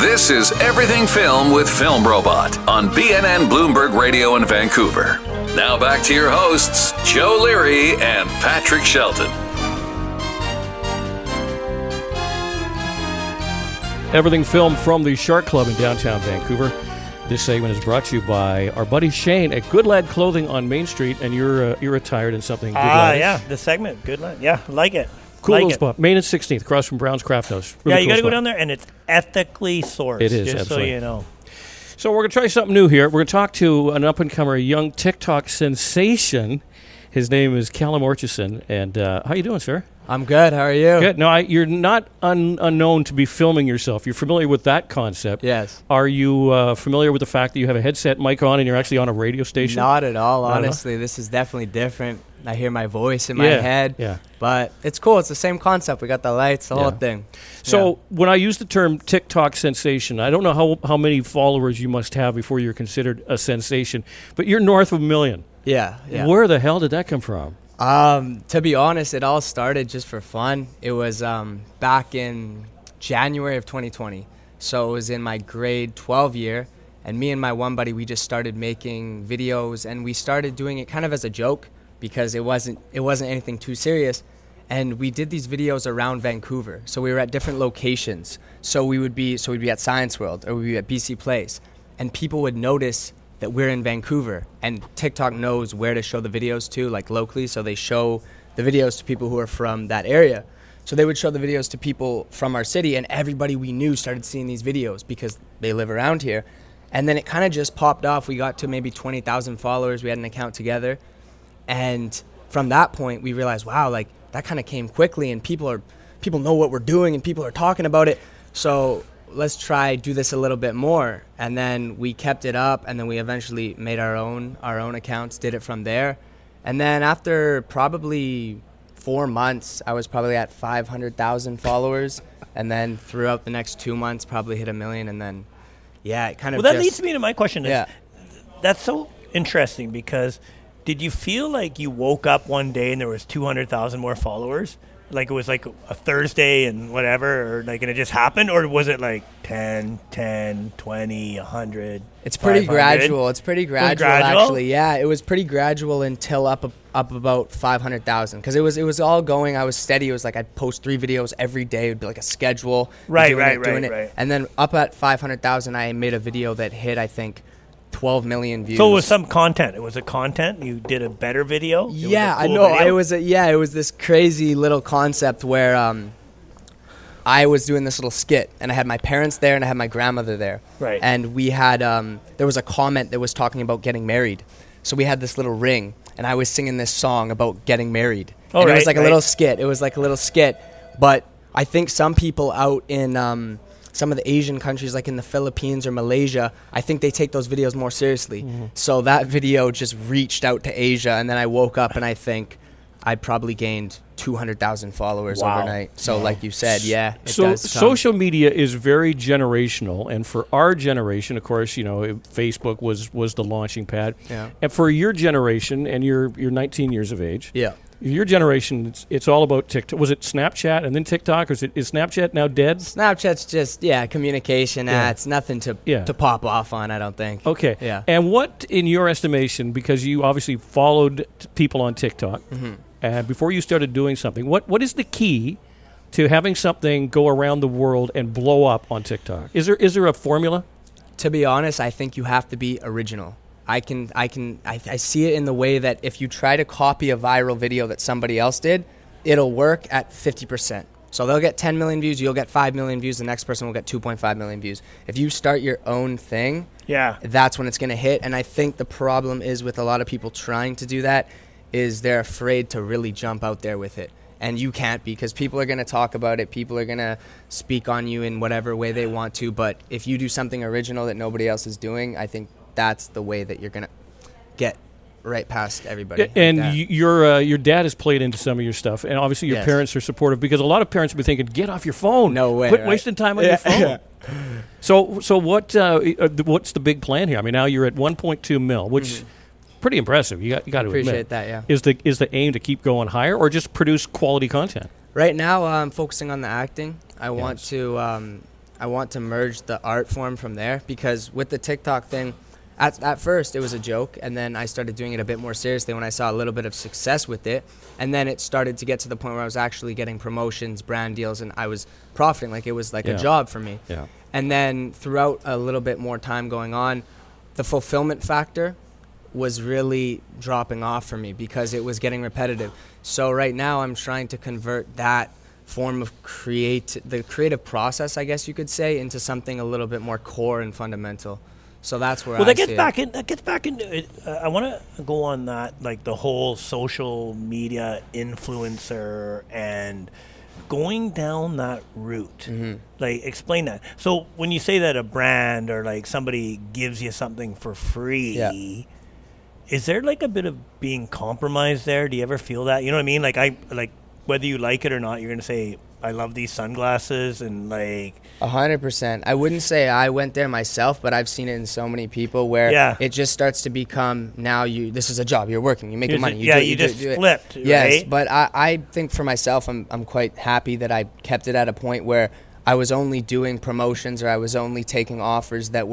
This is Everything Film with Film Robot on BNN Bloomberg Radio in Vancouver. Now back to your hosts, Joe Leary and Patrick Shelton. Everything Film from the Shark Club in downtown Vancouver. This segment is brought to you by our buddy Shane at Good Lad Clothing on Main Street, and you're attired in something. Yeah, this segment, Good Lad. Yeah, like it. Cool like little spot. Main and 16th, across from Brown's Craft House. Really you cool got to go down there, and it's ethically sourced. It is, just absolutely. So you know. So we're going to try something new here. We're going to talk to an up-and-comer, young TikTok sensation. His name is Callum Orchison, and how you doing, sir? I'm good. How are you? Good. No, you're not unknown to be filming yourself. You're familiar with that concept. Yes. Are you familiar with the fact that you have a headset mic on and you're actually on a radio station? Not at all, honestly. This is definitely different. I hear my voice in my head. Yeah. But it's cool. It's the same concept. We got the lights, the whole thing. So when I use the term TikTok sensation, I don't know how many followers you must have before you're considered a sensation, but you're north of a million. Yeah. Where the hell did that come from? To be honest, it all started just for fun. It was back in January of 2020. So it was in my grade 12 year. And me and my one buddy, we just started making videos. And we started doing it kind of as a joke because it wasn't anything too serious. And we did these videos around Vancouver. So we were at different locations. So we'd be at Science World or we'd be at BC Place. And people would notice that we're in Vancouver, and TikTok knows where to show the videos to, like locally, so they show the videos to people who are from that area. So they would show the videos to people from our city, and everybody we knew started seeing these videos because they live around here. And then it kind of just popped off. We got to maybe 20,000 followers. We had an account together. And from that point, we realized, wow, like that kind of came quickly, and people know what we're doing, and people are talking about it. So let's try do this a little bit more. And then we kept it up, and then we eventually made our own accounts, did it from there. And then after probably 4 months, I was probably at 500,000 followers, and then throughout the next 2 months probably hit 1 million. And then it kind of that leads me to my question is, that's so interesting, because did you feel like you woke up one day and there was 200,000 more followers? Like it was like a Thursday and whatever, or like, and it just happened? Or was it like 10, 20, 100? It's pretty gradual. Actually. Yeah, it was pretty gradual until up about 500,000. Because it was all going. I was steady. It was like I'd post 3 videos every day. It would be like a schedule. Right. And then up at 500,000, I made a video that hit, I think, 12 million views. So it was some content. It was a content. You did a better video. Video. It was this crazy little concept where I was doing this little skit, and I had my parents there and I had my grandmother there. Right. And we had there was a comment that was talking about getting married. So we had this little ring, and I was singing this song about getting married. It was like a little skit. It was like a little skit, but I think some people out in some of the Asian countries, like in the Philippines or Malaysia, I think they take those videos more seriously. Mm-hmm. So that video just reached out to Asia, and then I woke up and I think I probably gained 200,000 followers overnight. So like you said, it does come. Social media is very generational, and for our generation, of course, you know, Facebook was the launching pad. Yeah. And for your generation, and you're 19 years of age. Yeah. Your generation, it's all about TikTok. Was it Snapchat and then TikTok, or is Snapchat now dead? Snapchat's just, communication ads, nothing to pop off on, I don't think. Okay. Yeah. And what, in your estimation, because you obviously followed people on TikTok, mm-hmm. and before you started doing something, what is the key to having something go around the world and blow up on TikTok? Is there a formula? To be honest, I think you have to be original. I see it in the way that if you try to copy a viral video that somebody else did, it'll work at 50%. So they'll get 10 million views, you'll get 5 million views, the next person will get 2.5 million views. If you start your own thing, that's when it's going to hit. And I think the problem is with a lot of people trying to do that is they're afraid to really jump out there with it. And you can't, because people are going to talk about it. People are going to speak on you in whatever way they want to. But if you do something original that nobody else is doing, I think that's the way that you're going to get right past everybody. And like your dad has played into some of your stuff, and obviously your parents are supportive, because a lot of parents will be thinking, get off your phone. No way. Quit wasting time on your phone. So what's the big plan here? I mean, now you're at 1.2 mil, which is pretty impressive. You got to appreciate that, Is the aim to keep going higher, or just produce quality content? Right now, I'm focusing on the acting. I want to I want to merge the art form from there, because with the TikTok thing, at first it was a joke, and then I started doing it a bit more seriously when I saw a little bit of success with it, and then it started to get to the point where I was actually getting promotions, brand deals, and I was profiting. Like, it was like a job for me. Yeah. And then throughout a little bit more time going on, the fulfillment factor was really dropping off for me because it was getting repetitive. So right now I'm trying to convert that form of the creative process, I guess you could say, into something a little bit more core and fundamental. So that's where that gets back into it. I want to go on that, like the whole social media influencer and going down that route. Mm-hmm. Like, explain that. So when you say that a brand or like somebody gives you something for free, is there like a bit of being compromised there? Do you ever feel that? You know what I mean? Like, whether you like it or not, you're going to say, I love these sunglasses and like... 100%. I wouldn't say I went there myself, but I've seen it in so many people where it just starts to become, now this is a job, you're working, you're making money. You just flipped, right? Yes, but I think for myself, I'm quite happy that I kept it at a point where I was only doing promotions, or I was only taking offers that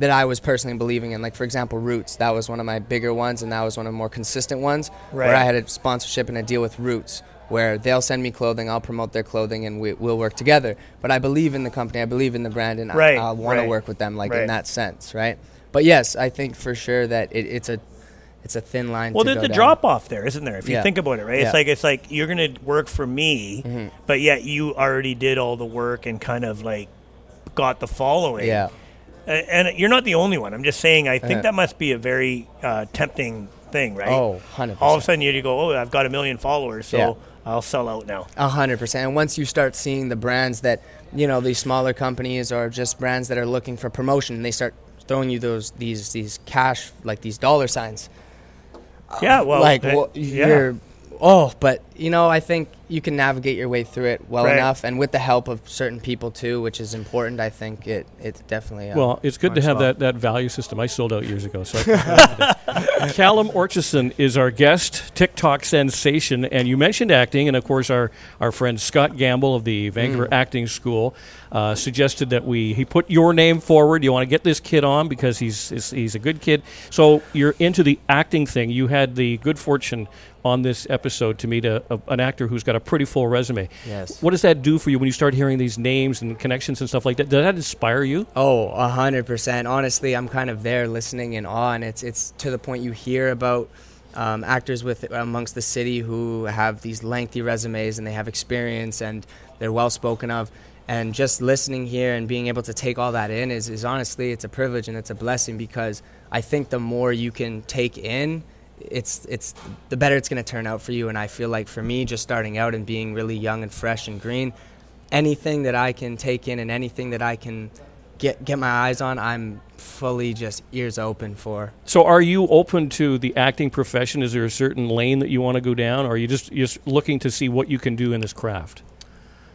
I was personally believing in. Like, for example, Roots, that was one of my bigger ones, and that was one of the more consistent ones, where I had a sponsorship and a deal with Roots, where they'll send me clothing, I'll promote their clothing, and we'll work together. But I believe in the company, I believe in the brand, and I want to work with them, like in that sense, right? But yes, I think for sure that it's a thin line. Well, there's a drop off there, isn't there? If you think about it, right? Yeah. It's like you're gonna work for me, but yet you already did all the work and kind of like got the following. Yeah. And you're not the only one. I'm just saying, I think that must be a very tempting thing, right? Oh, 100%. All of a sudden you go, I've got a million followers, so I'll sell out now. 100%. And once you start seeing the brands that, you know, these smaller companies or just brands that are looking for promotion, and they start throwing you these cash, like these dollar signs. But, you know, I think you can navigate your way through it enough, and with the help of certain people too, which is important. I think it's definitely... well, it's good to have that value system. I sold out years ago, so Callum Orchison is our guest, TikTok sensation, and you mentioned acting, and of course our friend Scott Gamble of the Vancouver Acting School suggested that he put your name forward. You want to get this kid on because he's a good kid. So you're into the acting thing. You had the good fortune on this episode to meet an actor who's got a pretty full resume. Yes. What does that do for you when you start hearing these names and connections and stuff like that? Does that inspire you? Oh, 100%. Honestly, I'm kind of there listening in awe, and it's to the point you hear about actors amongst the city who have these lengthy resumes and they have experience and they're well spoken of. And just listening here and being able to take all that in is honestly, it's a privilege and it's a blessing, because I think the more you can take in, it's the better it's going to turn out for you. And I feel like for me, just starting out and being really young and fresh and green, anything that I can take in and anything that I can get my eyes on, I'm fully just ears open for. So are you open to the acting profession? Is there a certain lane that you want to go down, or are you just looking to see what you can do in this craft?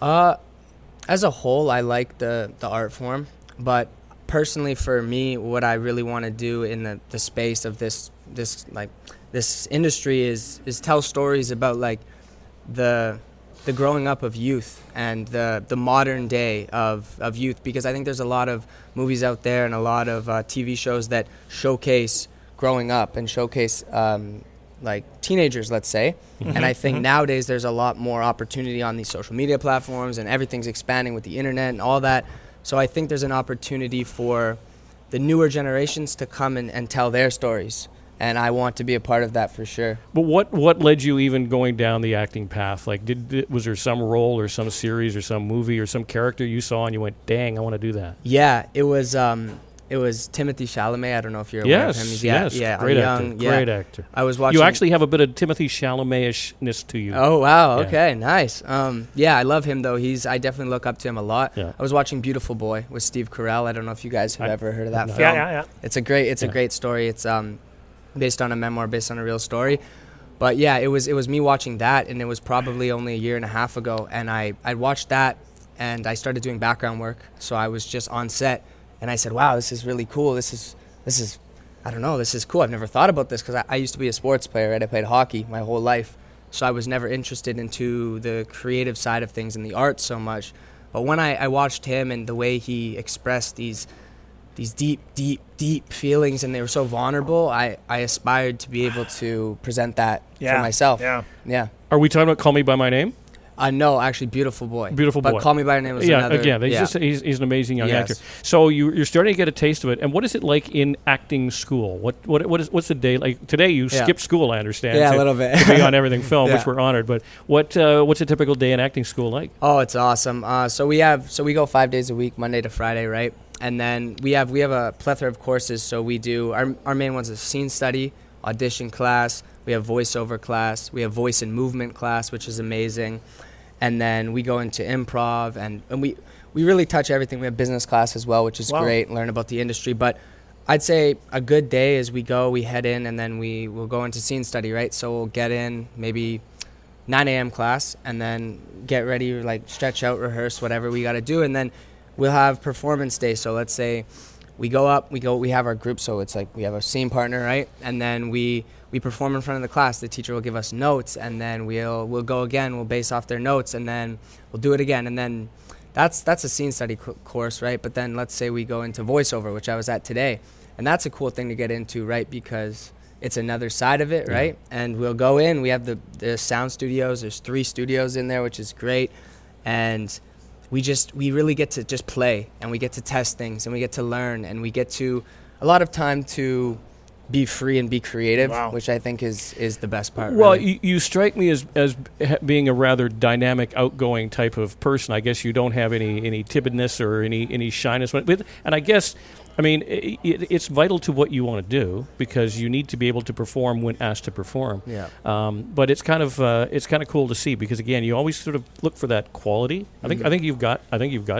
As a whole, I like the art form, but personally for me, what I really want to do in the space of this industry is tell stories about like the growing up of youth and the modern day of youth, because I think there's a lot of movies out there and a lot of TV shows that showcase growing up and showcase like teenagers, let's say. And I think nowadays there's a lot more opportunity on these social media platforms, and everything's expanding with the internet and all that. So I think there's an opportunity for the newer generations to come and tell their stories. And I want to be a part of that for sure. But what led you even going down the acting path? Like, was there some role or some series or some movie or some character you saw and you went, dang, I want to do that? Yeah, it was Timothee Chalamet. I don't know if you're aware of him. Great actor. I was watching. You actually have a bit of Timothee Chalamet-ishness to you. Oh, wow. Yeah. Okay, nice. I love him, though. I definitely look up to him a lot. Yeah. I was watching Beautiful Boy with Steve Carell. I don't know if you guys have ever heard of that film. Yeah. It's a great story. It's based on a memoir, based on a real story. But yeah, it was me watching that, and it was probably only a year and a half ago. And I watched that, and I started doing background work. So I was just on set. And I said, wow, this is really cool. This is, I don't know, this is cool. I've never thought about this, because I used to be a sports player, right? I played hockey my whole life. So I was never interested into the creative side of things and the arts so much. But when I watched him and the way he expressed these deep, deep, deep feelings, and they were so vulnerable, I aspired to be able to present that for myself. Yeah. Are we talking about Call Me By My Name? No, actually, Beautiful Boy. But Call Me By Your Name was another. He's an amazing young actor. So you're starting to get a taste of it. And what is it like in acting school? What's the day like? Today you skip school, I understand. Yeah, a little bit. To be on Everything Film, which we're honored. But what's a typical day in acting school like? Oh, it's awesome. So we go 5 days a week, Monday to Friday, right? And then we have a plethora of courses. So we do our main ones is scene study, audition class. We have voiceover class. We have voice and movement class, which is amazing. And then we go into improv, and we really touch everything. We have business class as well, which is great, learn about the industry. But I'd say a good day is we head in, and then we'll go into scene study, right? So we'll get in maybe 9 a.m. class, and then get ready, like stretch out, rehearse, whatever we got to do. And then we'll have performance day. So let's say we go up, we have our group. So it's like we have our scene partner, right? And then we perform in front of the class. The teacher will give us notes, and then we'll go again. We'll base off their notes, and then we'll do it again. And then that's a scene study course, right? But then let's say we go into voiceover, which I was at today, and that's a cool thing to get into, right? Because it's another side of it, right? And we'll go in. We have the sound studios. There's 3 studios in there, which is great, and we really get to just play, and we get to test things, and we get to learn, and we get to a lot of time to be free and be creative, which I think is the best part. Well, really. You strike me as being a rather dynamic, outgoing type of person. I guess you don't have any timidness or any shyness. And I guess, I mean, it's vital to what you want to do because you need to be able to perform when asked to perform. Yeah. But it's kind of cool to see because again, you always sort of look for that quality. I think you've got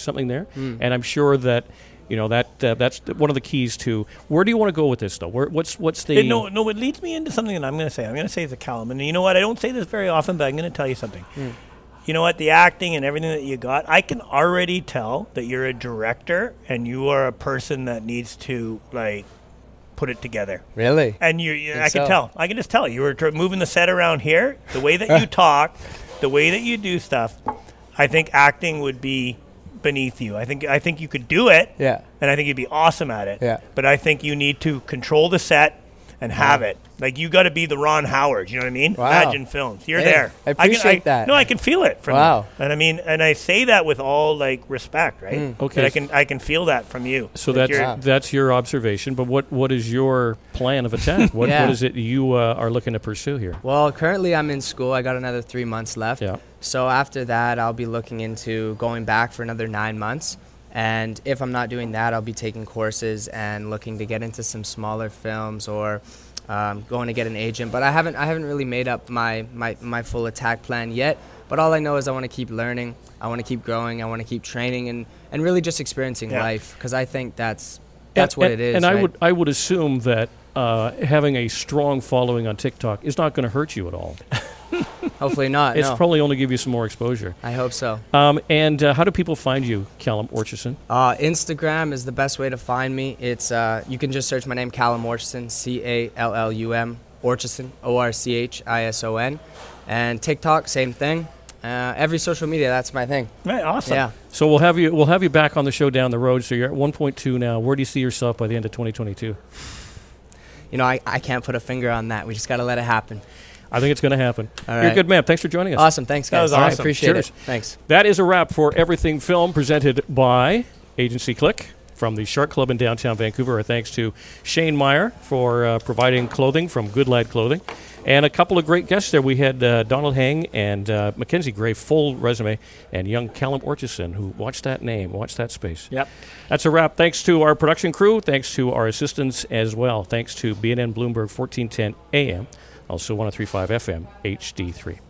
something there, and I'm sure that. You know, that's one of the keys to... Where do you want to go with this, though? What's the... No, it leads me into something that I'm going to say. I'm going to say it's a Callum. And you know what? I don't say this very often, but I'm going to tell you something. You know what? The acting and everything that you got, I can already tell that you're a director and you are a person that needs to, like, put it together. Really? And I can tell. I can just tell. You were moving the set around here. The way that you talk, the way that you do stuff, I think acting would be... beneath you. I think you could do it, and I think you'd be awesome at it, but I think you need to control the set and have it. Like, you got to be the Ron Howard, you know what I mean? Wow. Imagine Films. You're there. I appreciate that. No, I can feel it from you. And I mean, and I say that with all, like, respect, right? Okay. But I can feel that from you. So like that's your observation, but what is your plan of attack? What is it you are looking to pursue here? Well, currently I'm in school. I got another 3 months left. Yeah. So after that, I'll be looking into going back for another 9 months. And if I'm not doing that, I'll be taking courses and looking to get into some smaller films or going to get an agent. But I haven't really made up my full attack plan yet. But all I know is I want to keep learning. I want to keep growing. I want to keep training and really just experiencing life, because I think that's what it is. And right? I would assume that having a strong following on TikTok is not going to hurt you at all. Hopefully not. It's probably only give you some more exposure. I hope so. And how do people find you, Callum Orchison? Instagram is the best way to find me. It's you can just search my name, Callum Orchison, C-A-L-L-U-M, Orchison, O-R-C-H-I-S-O-N. And TikTok, same thing. Every social media, that's my thing. Right, awesome. Yeah. So we'll have you back on the show down the road. So you're at 1.2 now. Where do you see yourself by the end of 2022? You know, I can't put a finger on that. We just got to let it happen. I think it's going to happen. All right. You're a good man. Thanks for joining us. Awesome. Thanks, guys. That was awesome. Right. Appreciate it. Thanks. That is a wrap for Everything Film, presented by Agency Click from the Shark Club in downtown Vancouver. Our thanks to Shane Meyer for providing clothing from Good Lad Clothing. And a couple of great guests there. We had Donald Heng and Mackenzie Gray, full resume, and young Callum Orchison, who watched that space. Yep. That's a wrap. Thanks to our production crew. Thanks to our assistants as well. Thanks to BNN Bloomberg 1410 AM. Also 103.5 FM, HD3.